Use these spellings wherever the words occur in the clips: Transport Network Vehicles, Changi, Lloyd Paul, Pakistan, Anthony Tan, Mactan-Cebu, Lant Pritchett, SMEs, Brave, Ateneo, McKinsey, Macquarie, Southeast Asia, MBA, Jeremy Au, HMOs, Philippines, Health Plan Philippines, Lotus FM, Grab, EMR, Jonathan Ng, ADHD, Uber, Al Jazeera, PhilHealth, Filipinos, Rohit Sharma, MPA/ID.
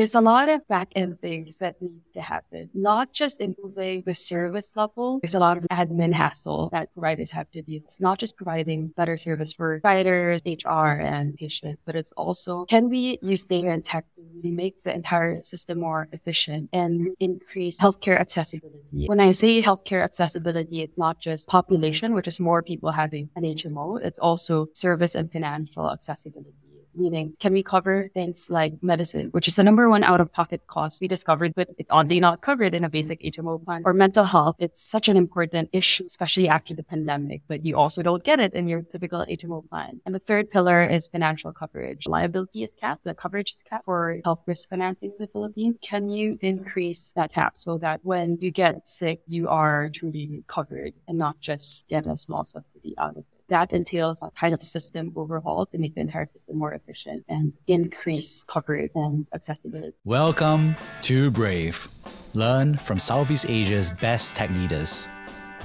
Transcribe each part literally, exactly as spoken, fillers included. there's a lot of back-end things that need to happen, not just improving the service level. There's a lot of admin hassle that providers have to deal. It's not just providing better service for providers, H R, and patients, but it's also, can we use data and tech to really make the entire system more efficient and increase healthcare accessibility? Yeah. When I say healthcare accessibility, it's not just population, which is more people having an H M O. It's also service and financial accessibility. Meaning, can we cover things like medicine, which is the number one out-of-pocket cost we discovered, but it's oddly not covered in a basic H M O plan? Or mental health, it's such an important issue, especially after the pandemic, but you also don't get it in your typical H M O plan. And the third pillar is financial coverage. Liability is capped, the coverage is capped for health risk financing in the Philippines. Can you increase that cap so that when you get sick, you are truly covered and not just get a small subsidy out of it? That entails a kind of system overhaul to make the entire system more efficient and increase coverage and accessibility. Welcome to Brave. Learn from Southeast Asia's best tech leaders.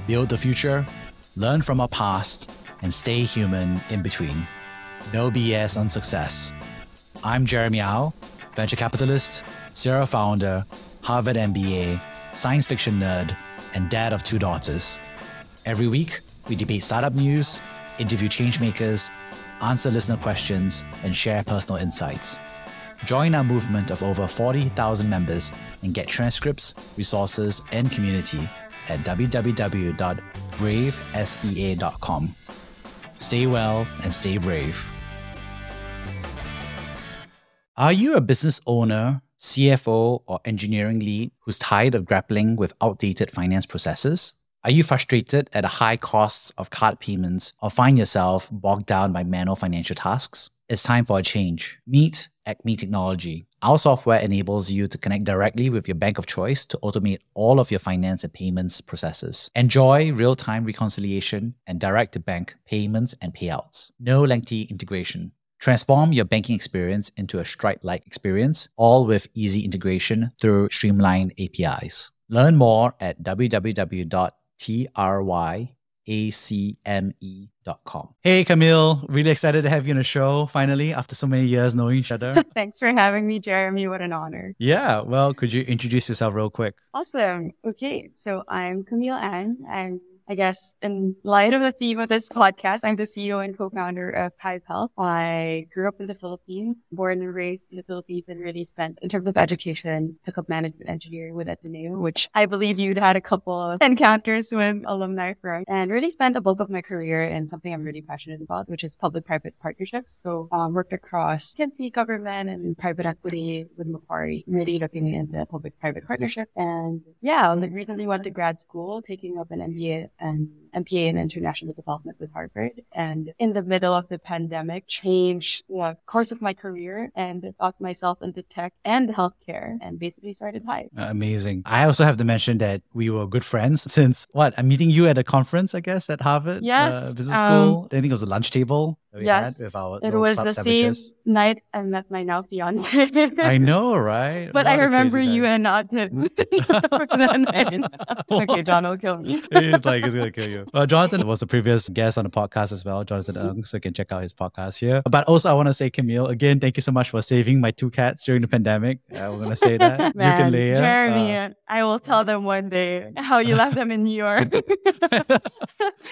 Build the future, learn from our past, and stay human in between. No B S on success. I'm Jeremy Au, venture capitalist, Sierra founder, Harvard M B A, science fiction nerd, and dad of two daughters. Every week, we debate startup news, interview changemakers, answer listener questions, and share personal insights. Join our movement of over forty thousand members and get transcripts, resources, and community at w w w dot brave sea dot com. Stay well and stay brave. Are you a business owner, C F O, or engineering lead who's tired of grappling with outdated finance processes? Are you frustrated at the high costs of card payments or find yourself bogged down by manual financial tasks? It's time for a change. Meet Acme Technology. Our software enables you to connect directly with your bank of choice to automate all of your finance and payments processes. Enjoy real-time reconciliation and direct-to-bank payments and payouts. No lengthy integration. Transform your banking experience into a Stripe-like experience, all with easy integration through streamlined A P Is. Learn more at w w w dot acme dot com. T R Y A C M E dot com. Hey Camille, really excited to have you on the show finally after so many years knowing each other. Thanks for having me, Jeremy. What an honor. Yeah, well, could you introduce yourself real quick? Awesome. Okay, so I'm Camille Ang. I'm, I guess, in light of the theme of this podcast, I'm the C E O and co-founder of Hive Health. I grew up in the Philippines, born and raised in the Philippines, and really spent, in terms of education, took up management engineering with Ateneo, which I believe you'd had a couple of encounters with alumni from, and really spent a bulk of my career in something I'm really passionate about, which is public-private partnerships. So I um, worked across McKinsey, government, and private equity with Macquarie, really looking into public-private partnership. And yeah, I recently went to grad school, taking up an M B A and M B A in international development with Harvard. And in the middle of the pandemic, changed the course of my career and got myself into tech and healthcare and basically started Hive. Amazing. I also have to mention that we were good friends since, what, I'm meeting you at a conference, I guess, at Harvard yes, uh, Business um, School. I think it was a lunch table. We yes, had with our it was the sandwiches. Same night I met my now fiance. I know, right? But I remember you night. And not him. Okay, John will kill me. He's like, he's going to kill you. Well, Jonathan was the previous guest on the podcast as well, Jonathan Ng, so you can check out his podcast here. But also, I want to say, Camille, again, thank you so much for saving my two cats during the pandemic. I was going to say that. Man, you can lay Jeremy, uh, I will tell them one day how you left them in New York.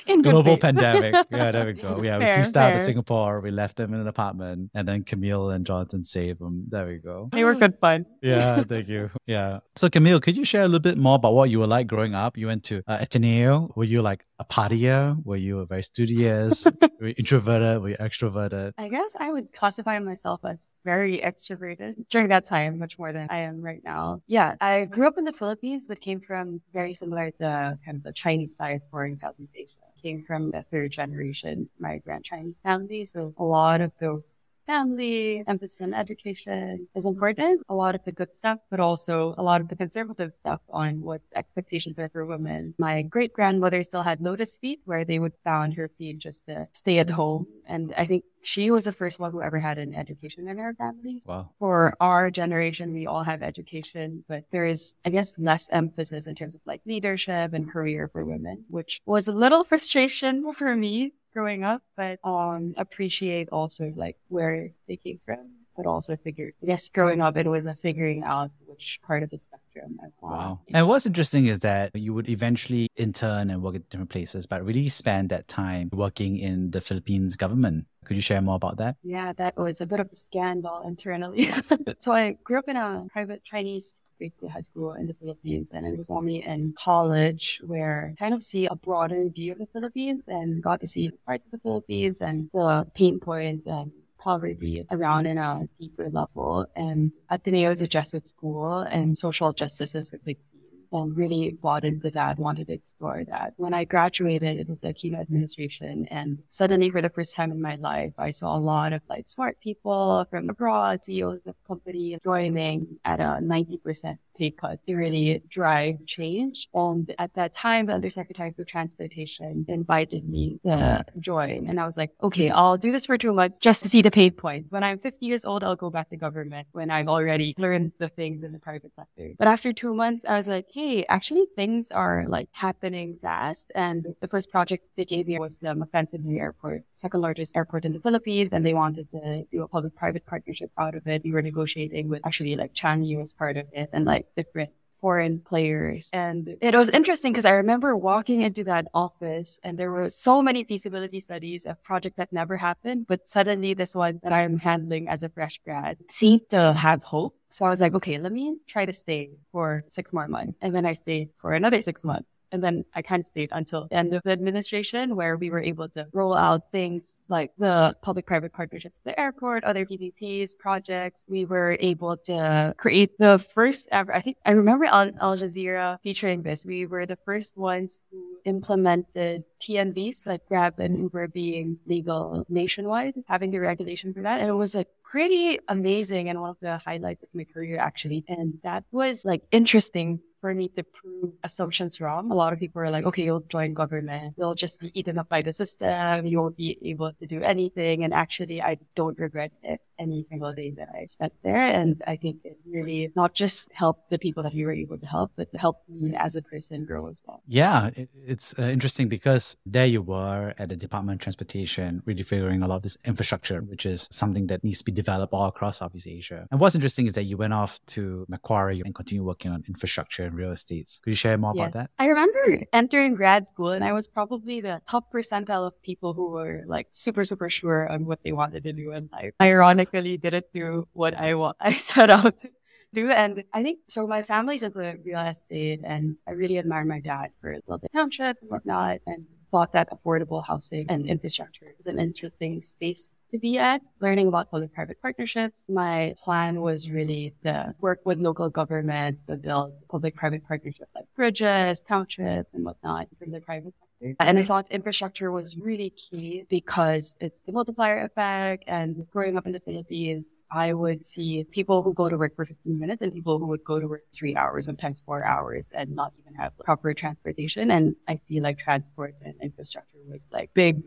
in Global pandemic. Yeah, there we go. Yeah, fair, we pieced out the Singapore, we left them in an apartment, and then Camille and Jonathan saved them. There we go. They were good fun. Yeah, thank you. Yeah. So Camille, could you share a little bit more about what you were like growing up? You went to uh, Ateneo. Were you like a partier? Were you very studious? Were you introverted? Were you extroverted? I guess I would classify myself as very extroverted during that time, much more than I am right now. Yeah, I grew up in the Philippines, but came from very similar to kind of the Chinese diaspora in Southeast Asia. Came from a third generation migrant Chinese family. So a lot of those family emphasis on education is important. A lot of the good stuff, but also a lot of the conservative stuff on what expectations are for women. My great grandmother still had lotus feet, where they would bound her feet just to stay at home. And I think she was the first one who ever had an education in our families. Wow. For our generation, we all have education, but there is, I guess, less emphasis in terms of like leadership and career for women, which was a little frustration for me growing up, but um, appreciate also like where they came from but also figured, I guess growing up, it was a figuring out which part of the spectrum I want. Wow. And what's interesting is that you would eventually intern and work at different places, but really spend that time working in the Philippines government. Could you share more about that? Yeah, that was a bit of a scandal internally. So I grew up in a private Chinese basically high school in the Philippines, and it was only in college where I kind of see a broader view of the Philippines and got to see parts of the Philippines and the pain points and poverty around in a deeper level. And Ateneo is a Jesuit school, and social justice is a big theme, and really wanted to that, wanted to explore that. When I graduated, it was the Aquino administration, and suddenly for the first time in my life, I saw a lot of like smart people from abroad, C E Os of companies joining at a ninety percent pay cut to really drive change. And at that time, the Undersecretary for Transportation invited me to join. And I was like, okay, I'll do this for two months just to see the pain points. When I'm fifty years old, I'll go back to government when I've already learned the things in the private sector. But after two months, I was like, hey, actually things are like happening fast. And the first project they gave me was the Mactan-Cebu airport, second largest airport in the Philippines. And they wanted to do a public-private partnership out of it. We were negotiating with actually like Changi was part of it and like different foreign players. And it was interesting because I remember walking into that office and there were so many feasibility studies of projects that never happened, but suddenly this one that I'm handling as a fresh grad seemed to have hope. So I was like, okay, let me try to stay for six more months. And then I stayed for another six months. And then I kind of stayed until the end of the administration where we were able to roll out things like the public-private partnership at the airport, other P P Ps, projects. We were able to create the first ever, I think, I remember Al, Al Jazeera featuring this. We were the first ones who implemented T N Vs, like Grab and Uber being legal nationwide, having the regulation for that. And it was like pretty amazing and one of the highlights of my career, actually. And that was like interesting for me to prove assumptions wrong. A lot of people are like, okay, you'll join government, you'll just be eaten up by the system, you won't be able to do anything. And actually, I don't regret it any single day that I spent there. And I think it really not just helped the people that we were able to help, but helped me as a person grow as well. Yeah, it, it's uh, interesting because there you were at the Department of Transportation, really figuring a lot of this infrastructure, which is something that needs to be developed all across Southeast Asia. And what's interesting is that you went off to Macquarie and continue working on infrastructure real estates. Could you share more yes. about that? I remember entering grad school and I was probably the top percentile of people who were like super, super sure on what they wanted to do in life. Ironically, didn't do what I want. I set out to do. And I think, so my family's into real estate and I really admire my dad for building townships and whatnot, and thought that affordable housing and infrastructure is an interesting space to be at, learning about public-private partnerships. My plan was really to work with local governments to build public-private partnerships like bridges, townships, and whatnot from the private sector. And I thought infrastructure was really key because it's the multiplier effect. And growing up in the Philippines, I would see people who go to work for fifteen minutes and people who would go to work three hours, sometimes four hours, and not even have proper transportation. And I feel like transport and infrastructure was like big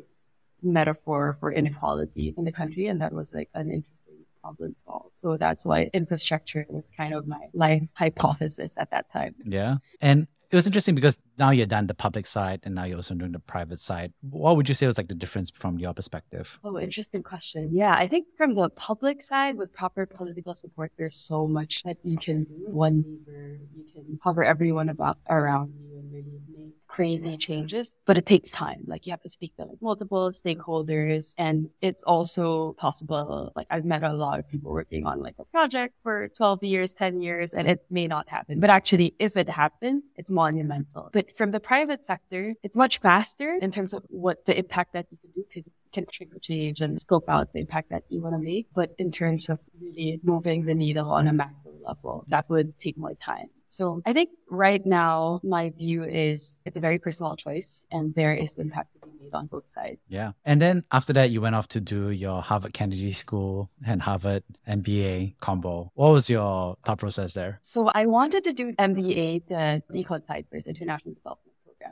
metaphor for inequality in the country, and that was like an interesting problem solved. So that's why infrastructure was kind of my life hypothesis at that time. Yeah. And it was interesting because now you're done the public side and now you're also doing the private side. What would you say was like the difference from your perspective? Oh, interesting question. Yeah, I think from the public side, with proper political support, there's so much that you can do. One lever, you can hover everyone about around you and really make crazy changes, but it takes time. Like you have to speak to like multiple stakeholders, and it's also possible. Like I've met a lot of people working on like a project for twelve years, ten years, and it may not happen. But actually, if it happens, it's monumental. But from the private sector, it's much faster in terms of what the impact that you can do, because you can trigger change and scope out the impact that you want to make. But in terms of really moving the needle on a macro level, that would take more time. So I think right now, my view is it's a very personal choice and there is impact to be made on both sides. Yeah. And then after that, you went off to do your Harvard Kennedy School and Harvard M B A combo. What was your thought process there? So I wanted to do M B A, the Econ-Cyprus International Development.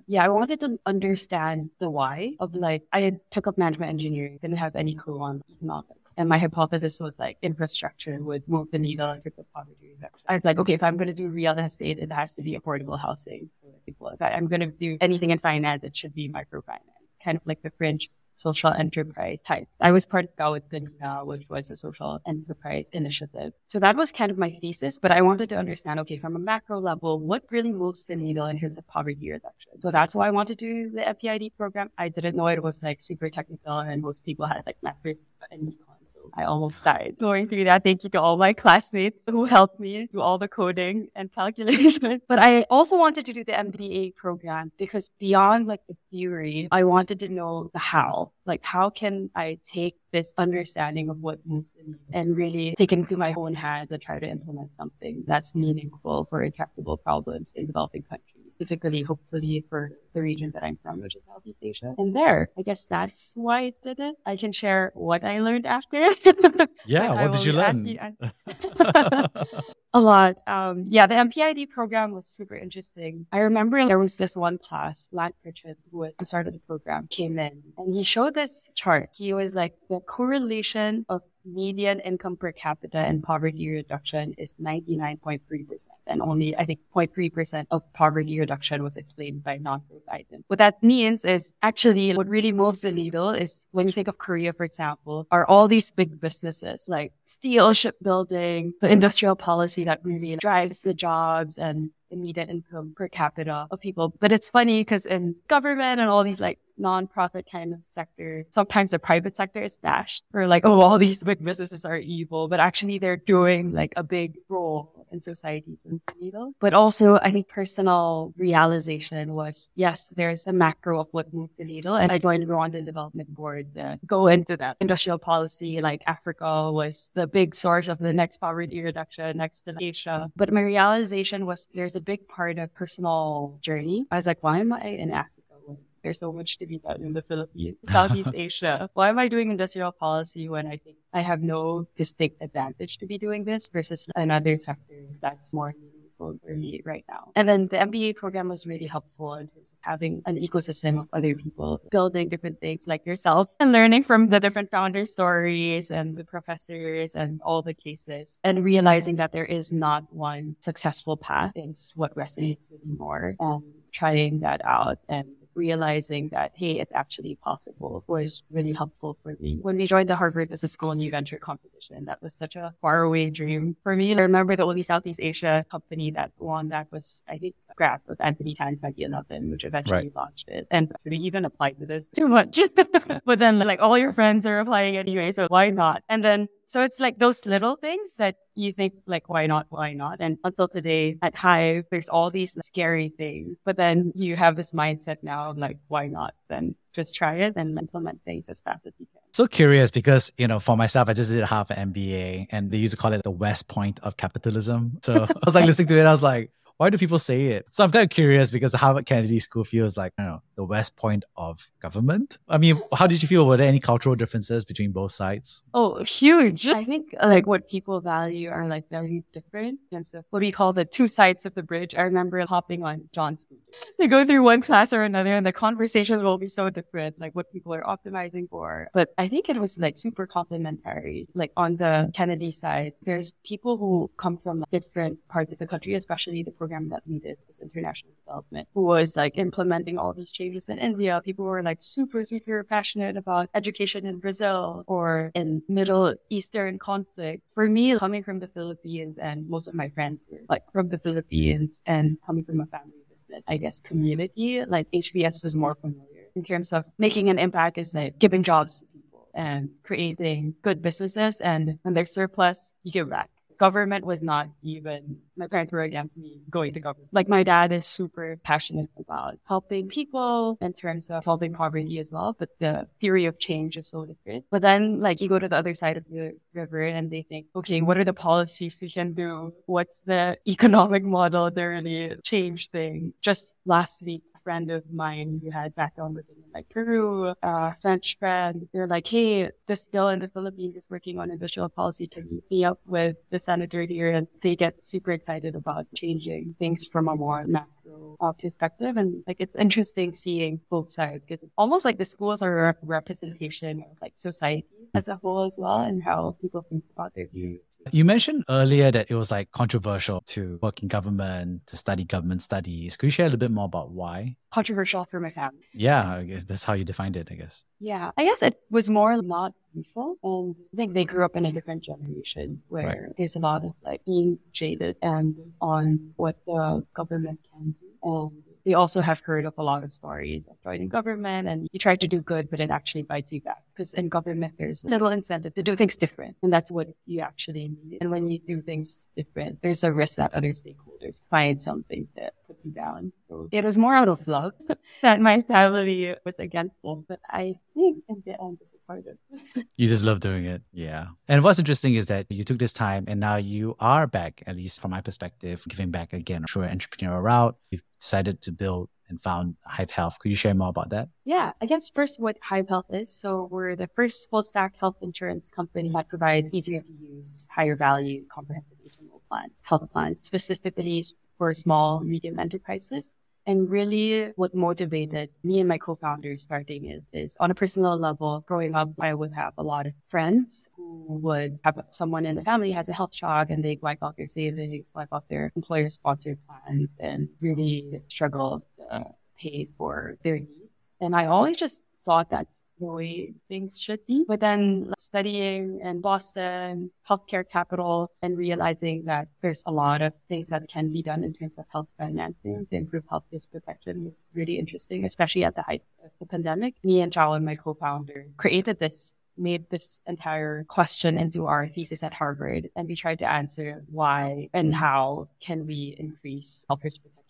Yeah, I wanted to understand the why of like, I took up management engineering, didn't have any clue on economics. And my hypothesis was like infrastructure would move the needle in terms of poverty reduction. I was like, okay, if I'm going to do real estate, it has to be affordable housing. So if I'm going to do anything in finance, it should be microfinance, kind of like the French social enterprise types. I was part of Gawad, which was a social enterprise initiative. So that was kind of my thesis, but I wanted to understand, okay, from a macro level, what really moves the needle in terms of poverty reduction? So that's why I wanted to do the F P I D program. I didn't know it was like super technical and most people had like master's and econ. I almost died going through that. Thank you to all my classmates who helped me do all the coding and calculations. But I also wanted to do the M B A program because beyond like the theory, I wanted to know the how. Like, how can I take this understanding of what moves the needle and really take it into my own hands and try to implement something that's meaningful for intractable problems in developing countries? Specifically, hopefully, for the region that I'm from, which is Southeast Asia. And there, I guess that's why I did it. I can share what I learned after. Yeah, what did you learn? You, as... A lot. Um, yeah, the M P I D program was super interesting. I remember there was this one class, Lant Pritchett, who was the start of the program, came in and he showed this chart. He was like, the correlation of median income per capita and poverty reduction is ninety-nine point three percent. And only, I think, zero point three percent of poverty reduction was explained by non-growth items. What that means is actually what really moves the needle is when you think of Korea, for example, are all these big businesses like steel, shipbuilding, the industrial policy that really drives the jobs and the median income per capita of people. But it's funny because in government and all these like non-profit kind of sector, sometimes the private sector is dashed. We're like, oh, all these big businesses are evil, but actually they're doing like a big role in society. But also, I think personal realization was, yes, there's a macro of what moves the needle. And I joined Rwanda Development Board to go into that. Industrial policy, like Africa was the big source of the next poverty reduction, next to Asia. But my realization was there's a big part of personal journey. I was like, why am I in Africa? There's so much to be done in the Philippines, Southeast Asia. Why am I doing industrial policy when I think I have no distinct advantage to be doing this versus another sector that's more meaningful for me right now? And then the M B A program was really helpful in terms of having an ecosystem of other people building different things like yourself and learning from the different founder stories and the professors and all the cases and realizing that there is not one successful path. It's what resonates with you more and trying that out and realizing that, hey, it's actually possible was really helpful for me. When we joined the Harvard Business School New Venture competition, that was such a faraway dream for me. I remember the only Southeast Asia company that won that was, I think, Grab with Anthony Tan, Becky Anupan, which eventually right. launched it. And we even applied to this too much. But then like all your friends are applying anyway, so why not? And then, so it's like those little things that you think like, why not? Why not? And until today at Hive, there's all these scary things, but then you have this mindset now of like, why not? Then just try it and implement things as fast as you can. So curious because, you know, for myself, I just did half an M B A and they used to call it the West Point of capitalism. So I was like listening to it. I was like, why do people say it? So I'm kind of curious because the Harvard Kennedy School feels like, I don't know, the West Point of government. I mean, how did you feel? Were there any cultural differences between both sides? Oh, huge. I think like what people value are like very different in terms of what we call the two sides of the bridge. I remember hopping on John's scooter. They go through one class or another and the conversations will be so different, like what people are optimizing for. But I think it was like super complementary. Like on the Kennedy side, there's people who come from like, different parts of the country, especially the program that we did was international development, who was like implementing all these changes in India. People were like super, super passionate about education in Brazil or in Middle Eastern conflict. For me, coming from the Philippines and most of my friends were like from the Philippines and coming from a family business, I guess, community, like H B S was more familiar in terms of making an impact is like giving jobs to people and creating good businesses. And when there's surplus, you give back. Government was not even, my parents were against me going to government. Like my dad is super passionate about helping people in terms of solving poverty as well. But the theory of change is so different. But then like you go to the other side of the river and they think, okay, what are the policies we can do? What's the economic model to really change things? Just last week, a friend of mine who had background living in like Peru, a French friend, they're like, hey, this girl in the Philippines is working on industrial policy to meet me up with this senator here, and they get super excited about changing things from a more macro perspective. And like it's interesting seeing both sides because almost like the schools are a rep- representation of like society as a whole as well and how people think about their view. You mentioned earlier that it was like controversial to work in government, to study government studies. Could you share a little bit more about why? Controversial for my family. Yeah, I guess that's how you defined it, I guess. Yeah, I guess it was more not people. And I think they grew up in a different generation where right. there's a lot of like being jaded and on what the government can do. And they also have heard of a lot of stories of joining government and you try to do good, but it actually bites you back. Because in government, there's little incentive to do things different. And that's what you actually need. And when you do things different, there's a risk that other stakeholders find something that puts you down. So it was more out of love that my family was against them. But I think in the end, it's harder. You just love doing it. Yeah. And what's interesting is that you took this time and now you are back, at least from my perspective, giving back again through an entrepreneurial route. You've decided to build and found Hive Health. Could you share more about that? Yeah, I guess first what Hive Health is. So we're the first full-stack health insurance company that provides easier-to-use, higher-value, comprehensive H M O plans, health plans, specifically for small, medium enterprises. And really what motivated me and my co-founder starting it is on a personal level, growing up, I would have a lot of friends who would have someone in the family has a health shock and they wipe out their savings, wipe out their employer-sponsored plans and really struggle to pay for their needs. And I always just thought that's the way things should be. But then studying in Boston, healthcare capital, and realizing that there's a lot of things that can be done in terms of health financing to improve health risk protection was really interesting, especially at the height of the pandemic. Me and Chao and my co-founder created this, made this entire question into our thesis at Harvard. And we tried to answer why and how can we increase health risk protection.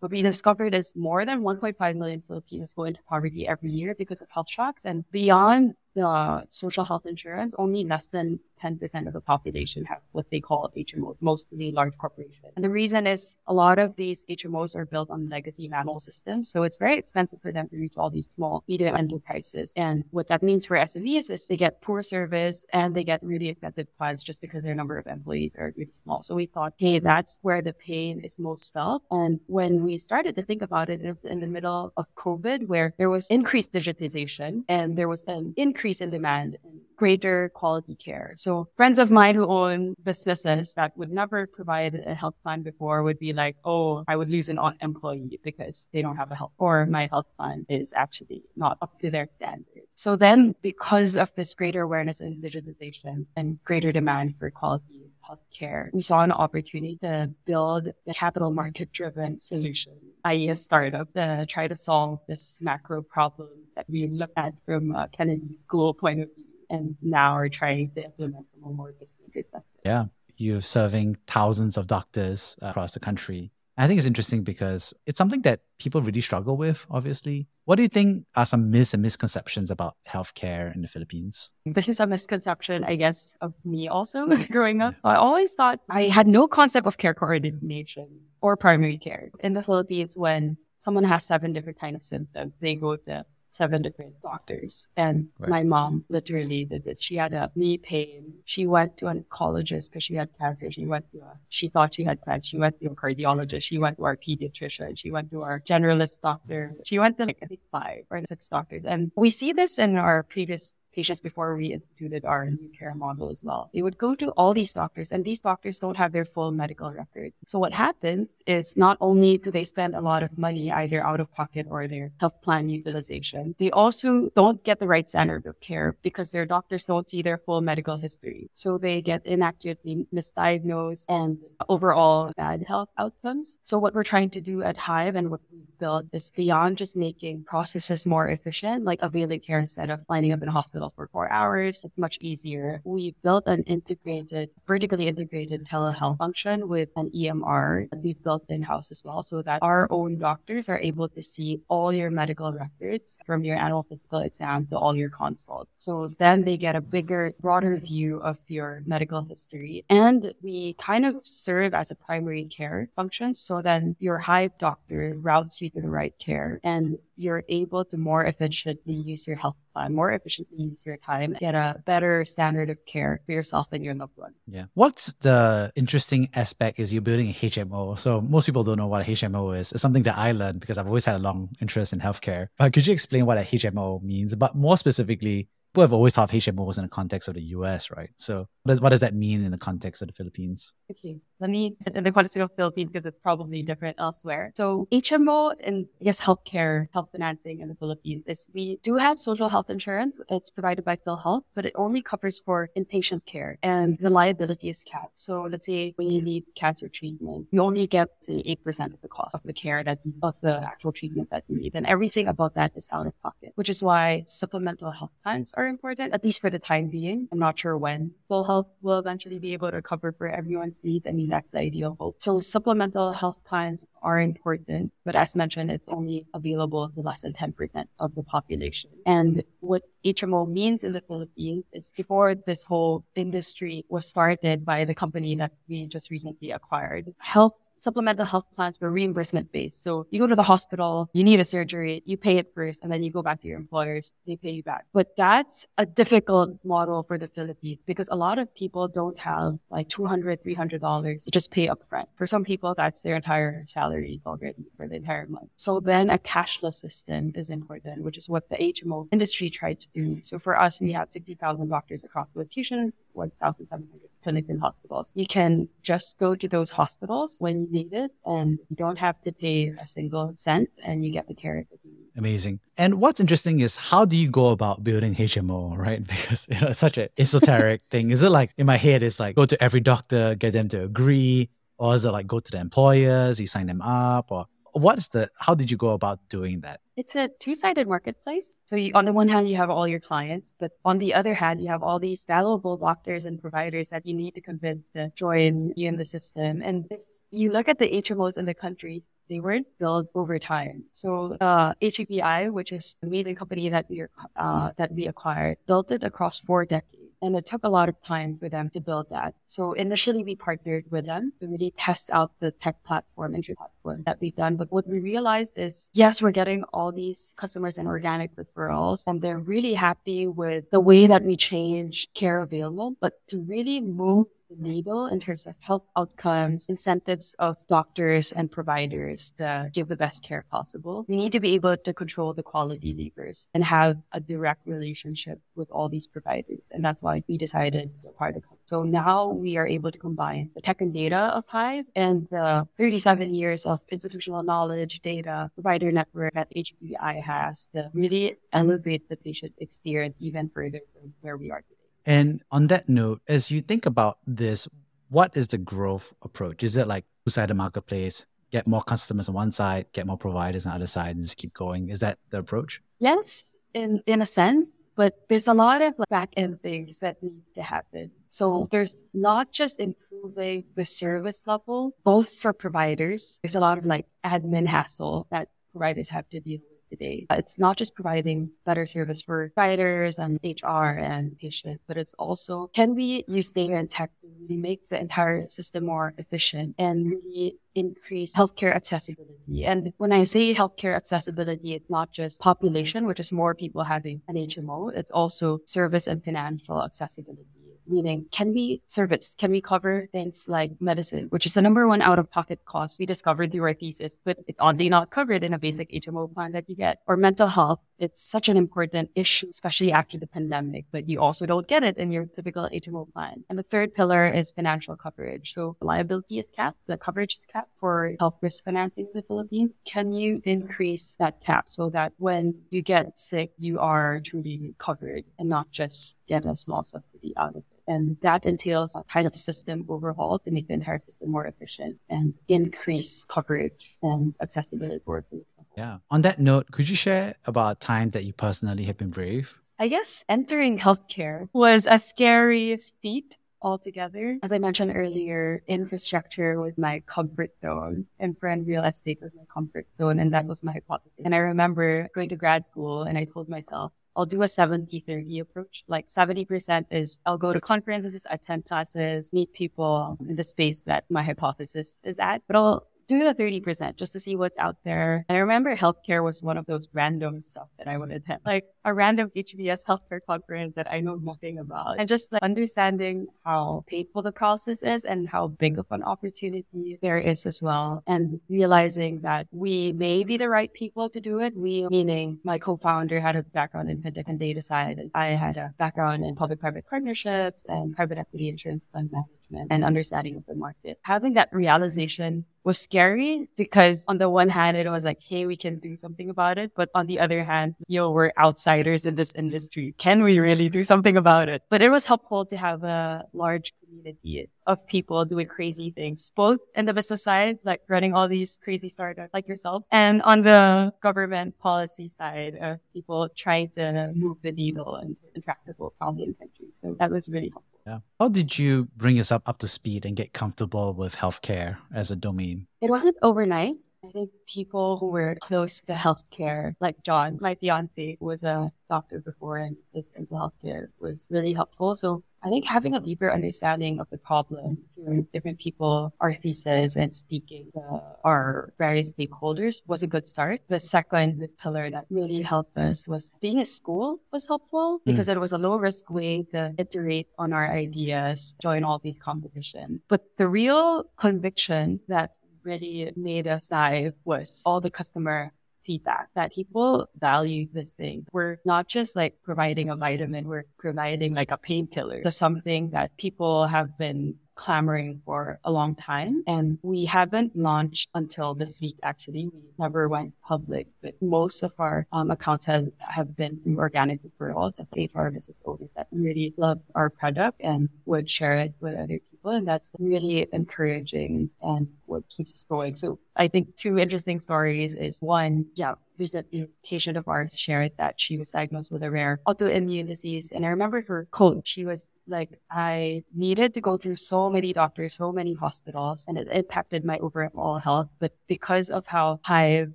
What we discovered is more than one point five million Filipinos go into poverty every year because of health shocks. And beyond the social health insurance, only less than ten percent of the population have what they call H M Os, mostly large corporations. And the reason is a lot of these H M Os are built on legacy manual systems. So it's very expensive for them to reach all these small, medium enterprises. And what that means for S M Es is they get poor service and they get really expensive plans just because their number of employees are really small. So we thought, hey, that's where the pain is most felt. And when we started to think about it, it was in the middle of COVID where there was increased digitization and there was an increase in demand and greater quality care. So friends of mine who own businesses that would never provide a health plan before would be like, oh, I would lose an employee because they don't have a health or my health plan is actually not up to their standards. So then because of this greater awareness and digitization and greater demand for quality healthcare, we saw an opportunity to build a capital market-driven solution, that is a startup, to try to solve this macro problem that we looked at from uh, Kennedy School point of view and now are trying to implement from a more business perspective. Yeah, you're serving thousands of doctors across the country. I think it's interesting because it's something that people really struggle with, obviously. What do you think are some myths and misconceptions about healthcare in the Philippines? This is a misconception, I guess, of me also growing up. I always thought I had no concept of care coordination or primary care. In the Philippines, when someone has seven different kinds of symptoms, they go to seven different doctors. And right. my mom literally did this. She had a knee pain. She went to an oncologist because she had cancer. She went to a, she thought she had cancer. She went to a cardiologist. She went to our pediatrician. She went to our generalist doctor. She went to like, I think five or six doctors. And we see this in our previous patients before we instituted our new care model as well. They would go to all these doctors and these doctors don't have their full medical records. So what happens is not only do they spend a lot of money either out of pocket or their health plan utilization, they also don't get the right standard of care because their doctors don't see their full medical history. So they get inaccurately misdiagnosed and overall bad health outcomes. So what we're trying to do at Hive and what we build is beyond just making processes more efficient, like availing care instead of lining up in a hospital for four hours. It's much easier. We built an integrated, vertically integrated telehealth function with an E M R that we've built in-house as well so that our own doctors are able to see all your medical records from your annual physical exam to all your consults. So then they get a bigger, broader view of your medical history. And we kind of serve as a primary care function. So then your Hive doctor routes you to the right care and you're able to more efficiently use your health plan, more efficiently use your time, get a better standard of care for yourself and your loved one. Yeah. What's the interesting aspect is you're building a H M O. So most people don't know what a H M O is. It's something that I learned because I've always had a long interest in healthcare. But could you explain what a H M O means? But more specifically, people have always thought of H M Os in the context of the U S, right? So what does, what does that mean in the context of the Philippines? Okay, let me, in the context of the Philippines, because it's probably different elsewhere. So H M O and I guess healthcare, health financing in the Philippines is we do have social health insurance. It's provided by PhilHealth, but it only covers for inpatient care and the liability is capped. So let's say when you need cancer treatment, you only get say, eight percent of the cost of the care that you, of the actual treatment that you need. And everything about that is out of pocket, which is why supplemental health plans are important, at least for the time being. I'm not sure when PhilHealth will eventually be able to cover for everyone's needs. I mean, that's the ideal hope. So supplemental health plans are important, but as mentioned, it's only available to less than ten percent of the population. And what H M O means in the Philippines is before this whole industry was started by the company that we just recently acquired, health supplemental health plans were reimbursement-based. So you go to the hospital, you need a surgery, you pay it first, and then you go back to your employers, they pay you back. But that's a difficult model for the Philippines because a lot of people don't have like two hundred dollars, three hundred dollars to just pay upfront. For some people, that's their entire salary already for the entire month. So then a cashless system is important, which is what the H M O industry tried to do. So for us, we have sixty thousand doctors across the location, one thousand seven hundred clinics and hospitals. You can just go to those hospitals when you need it and you don't have to pay a single cent and you get the care that you need. Amazing. And what's interesting is how do you go about building H M O, right? Because you know, it's such an esoteric thing. Is it like in my head, it's like go to every doctor, get them to agree, or is it like go to the employers, you sign them up, or what's the, how did you go about doing that? It's a two-sided marketplace. So you, on the one hand, you have all your clients, but on the other hand, you have all these valuable doctors and providers that you need to convince to join you in the system. And if you look at the H M Os in the country, they weren't built over time. So uh, H A P I, which is an amazing company that we, uh, that we acquired, built it across four decades. And it took a lot of time for them to build that. So initially, we partnered with them to really test out the tech platform, entry platform that we've done. But what we realized is, yes, we're getting all these customers and organic referrals, and they're really happy with the way that we change care available. But to really move the needle in terms of health outcomes, incentives of doctors and providers to give the best care possible, we need to be able to control the quality levers and have a direct relationship with all these providers. And that's why we decided to acquire the company. So now we are able to combine the tech and data of Hive and the thirty-seven years of institutional knowledge, data, provider network that H B I has to really elevate the patient experience even further from where we are today. And on that note, as you think about this, what is the growth approach? Is it like two-sided marketplace, get more customers on one side, get more providers on the other side, and just keep going? Is that the approach? Yes, in, in a sense. But there's a lot of like, back-end things that need to happen. So there's not just improving the service level, both for providers. There's a lot of like admin hassle that providers have to deal with today. It's not just providing better service for providers and H R and patients, but it's also, can we use data and tech to really make the entire system more efficient and really increase healthcare accessibility? And when I say healthcare accessibility, it's not just population, which is more people having an H M O. It's also service and financial accessibility. Meaning, can we service, can we cover things like medicine, which is the number one out-of-pocket cost we discovered through our thesis, but it's oddly not covered in a basic H M O plan that you get. Or mental health, it's such an important issue, especially after the pandemic, but you also don't get it in your typical H M O plan. And the third pillar is financial coverage. So liability is capped, the coverage is capped for health risk financing in the Philippines. Can you increase that cap so that when you get sick, you are truly covered and not just get a small subsidy out of it? And that entails a kind of system overhaul to make the entire system more efficient and increase coverage and accessibility for people. Yeah. On that note, could you share about a time that you personally have been brave? I guess entering healthcare was a scary feat altogether. As I mentioned earlier, infrastructure was my comfort zone and brand real estate was my comfort zone. And that was my hypothesis. And I remember going to grad school and I told myself, I'll do a seventy thirty approach. Like seventy percent is I'll go to conferences, attend classes, meet people in the space that my hypothesis is at. But I'll do the thirty percent just to see what's out there. And I remember healthcare was one of those random stuff that I would attend, like a random H B S healthcare conference that I know nothing about. And just like understanding how painful the process is and how big of an opportunity there is as well. And realizing that we may be the right people to do it. We, meaning my co-founder, had a background in fintech and data science. I had a background in public-private partnerships and private equity insurance fund management and understanding of the market. Having that realization was scary because on the one hand, it was like, hey, we can do something about it. But on the other hand, yo, we're outsiders in this industry. Can we really do something about it? But it was helpful to have a large community of people doing crazy things, both in the business side, like running all these crazy startups like yourself, and on the government policy side of people trying to move the needle and intractable problems in countries. So that was really helpful. Yeah. How did you bring yourself up to speed and get comfortable with healthcare as a domain? It wasn't overnight. I think people who were close to healthcare, like John, my fiance, was a doctor before and his healthcare was really helpful. So I think having a deeper understanding of the problem through different people, our thesis, and speaking to our various stakeholders was a good start. The second pillar that really helped us was being a school was helpful because mm. it was a low-risk way to iterate on our ideas, join all these competitions. But the real conviction that really made us dive was all the customer feedback that people value this thing. We're not just like providing a vitamin, we're providing like a painkiller to something that people have been clamoring for a long time. And we haven't launched until this week, actually. We never went public, but most of our um, accounts have, have been through organic referrals of H R business owners that really love our product and would share it with other people. And that's really encouraging and what keeps us going. So I think two interesting stories is one, yeah, there's a patient of ours shared that she was diagnosed with a rare autoimmune disease. And I remember her coach, she was like, I needed to go through so many doctors, so many hospitals, and it impacted my overall health. But because of how Hive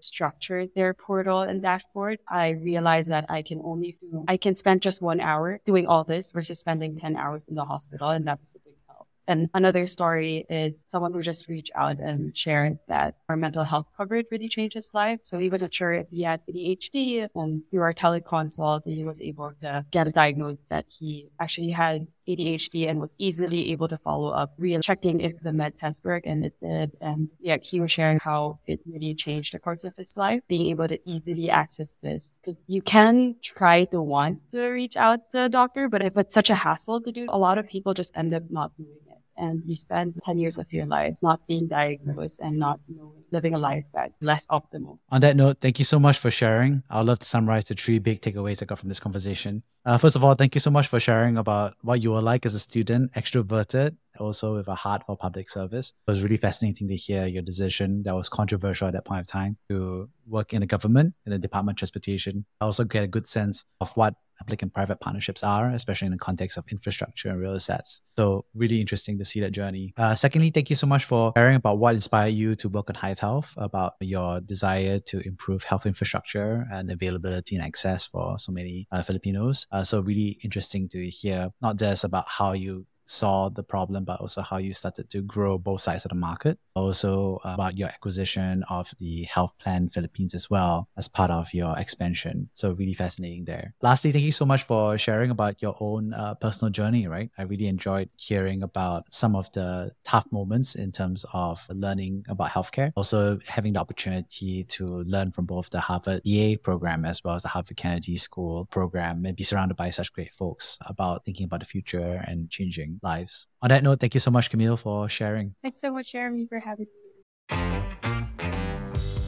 structured their portal and dashboard, I realized that I can only, do, I can spend just one hour doing all this versus spending ten hours in the hospital. And that was a big help. And another story is someone who just reached out and shared that our mental health coverage really changed his life. So he wasn't sure if he had A D H D. And through our teleconsult, he was able to get a diagnosis that he actually had A D H D and was easily able to follow up, really checking if the med test worked, and it did. And yeah, he was sharing how it really changed the course of his life, being able to easily access this. Because you can try to want to reach out to a doctor, but if it's such a hassle to do, a lot of people just end up not doing it. And you spend ten years of your life not being diagnosed and not knowing, living a life that's less optimal. On that note, thank you so much for sharing. I'd love to summarize the three big takeaways I got from this conversation. Uh, first of all, thank you so much for sharing about what you were like as a student, extroverted, also with a heart for public service. It was really fascinating to hear your decision that was controversial at that point of time to work in the government, in the Department of Transportation. I also get a good sense of what public and private partnerships are, especially in the context of infrastructure and real assets. So really interesting to see that journey. Uh, secondly, thank you so much for sharing about what inspired you to work on Hive Health, about your desire to improve health infrastructure and availability and access for so many uh, Filipinos. Uh, so really interesting to hear, not just about how you saw the problem, but also how you started to grow both sides of the market. Also about your acquisition of the Health Plan Philippines as well as part of your expansion. So really fascinating there. Lastly, thank you so much for sharing about your own uh, personal journey, right? I really enjoyed hearing about some of the tough moments in terms of learning about healthcare. Also having the opportunity to learn from both the Harvard M B A program as well as the Harvard Kennedy School program and be surrounded by such great folks about thinking about the future and changing lives. On that note, thank you so much, Camille, for sharing. Thanks so much, Jeremy, for having me.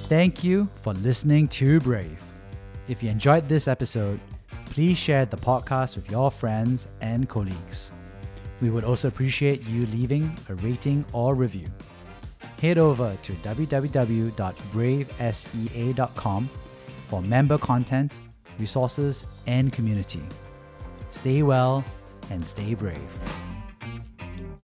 Thank you for listening to Brave. If you enjoyed this episode, please share the podcast with your friends and colleagues. We would also appreciate you leaving a rating or review. Head over to w w w dot brave sea dot com for member content, resources, and community. Stay well and stay brave.